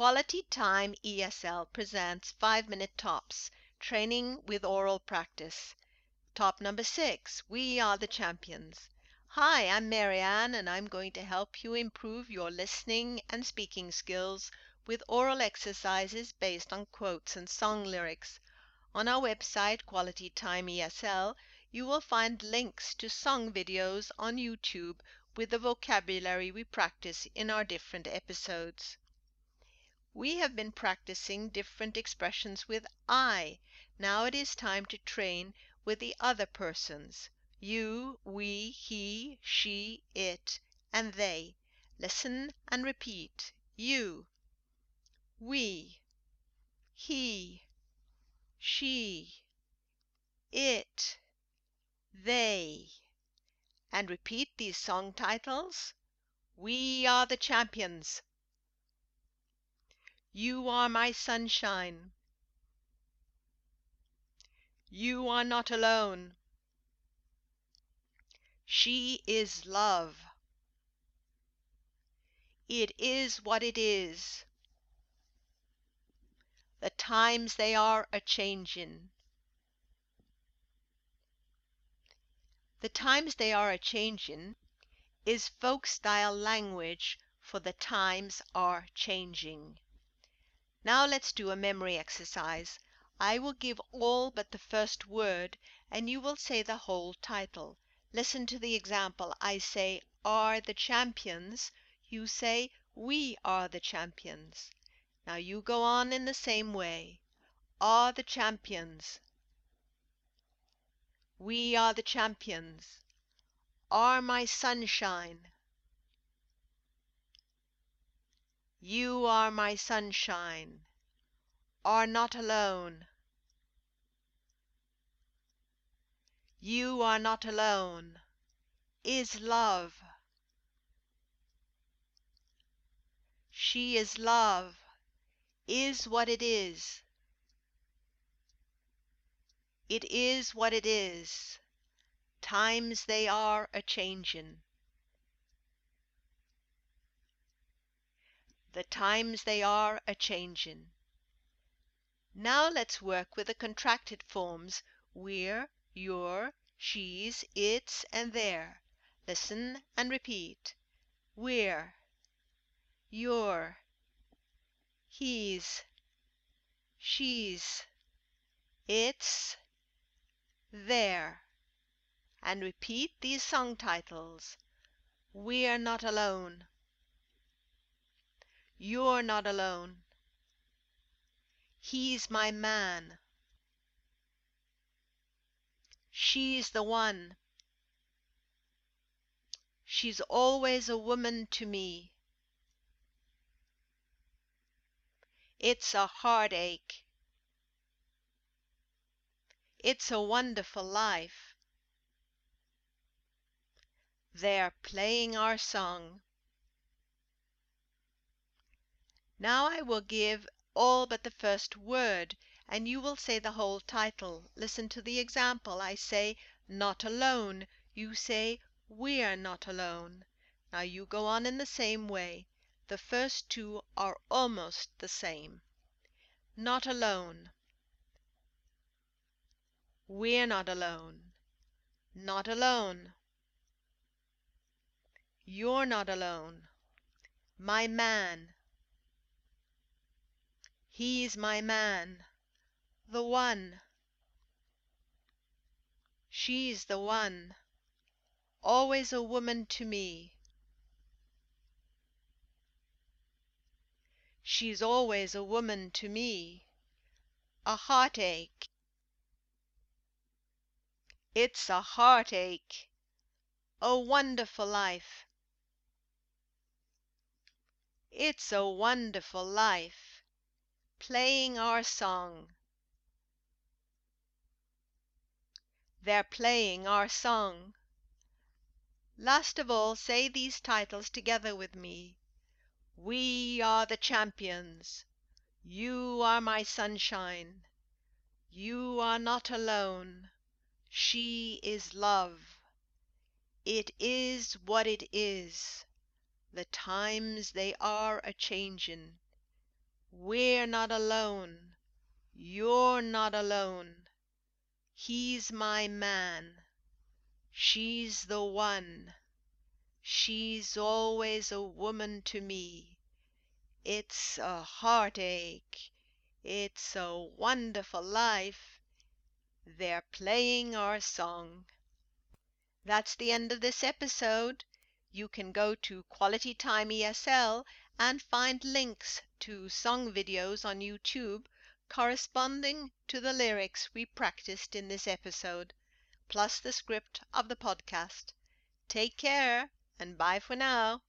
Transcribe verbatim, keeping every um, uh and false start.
Quality Time E S L presents five-minute tops, training with oral practice. Top number six, we are the champions. Hi, I'm Marianne, and I'm going to help you improve your listening and speaking skills with oral exercises based on quotes and song lyrics. On our website, Quality Time E S L, you will find links to song videos on YouTube with the vocabulary we practice in our different episodes. We have been practicing different expressions with I. Now it is time to train with the other persons. You, we, he, she, it, and they. Listen and repeat. You, we, he, she, it, they. And repeat these song titles. We are the champions. You are my sunshine. You are not alone. She is love. It is what it is. The times they are a-changin'. The times they are a-changin' is folk-style language for the times are changing. Now let's do a memory exercise. I will give all but the first word, and you will say the whole title. Listen to the example. I say, are the champions. You say, we are the champions. Now you go on in the same way. Are the champions. We are the champions. Are my sunshine. You are my sunshine. Are not alone. You are not alone. Is love. She is love. Is what it is. It is what it is. Times they are a-changin'. The times they are a-changin'. Now let's work with the contracted forms we're, your, she's, it's, and their. Listen and repeat. We're, your, he's, she's, it's, their. And repeat these song titles. We're not alone. You're not alone. He's my man. She's the one. She's always a woman to me. It's a heartache. It's a wonderful life. They're playing our song. Now I will give all but the first word, and you will say the whole title. Listen to the example. I say, not alone. You say, we're not alone. Now you go on in the same way. The first two are almost the same. Not alone. We're not alone. Not alone. You're not alone. My man. He's my man. The one. She's the one. Always a woman to me. She's always a woman to me. A heartache. It's a heartache. A wonderful life. It's a wonderful life. Playing our song. They're playing our song. Last of all, say these titles together with me. We are the champions. You are my sunshine. You are not alone. She is love. It is what it is. The times they are a-changin'. We're not alone. You're not alone. He's my man. She's the one. She's always a woman to me. It's a heartache. It's a wonderful life. They're playing our song. That's the end of this episode. You can go to Quality Time E S L and find links to song videos on YouTube corresponding to the lyrics we practiced in this episode, plus the script of the podcast. Take care and bye for now.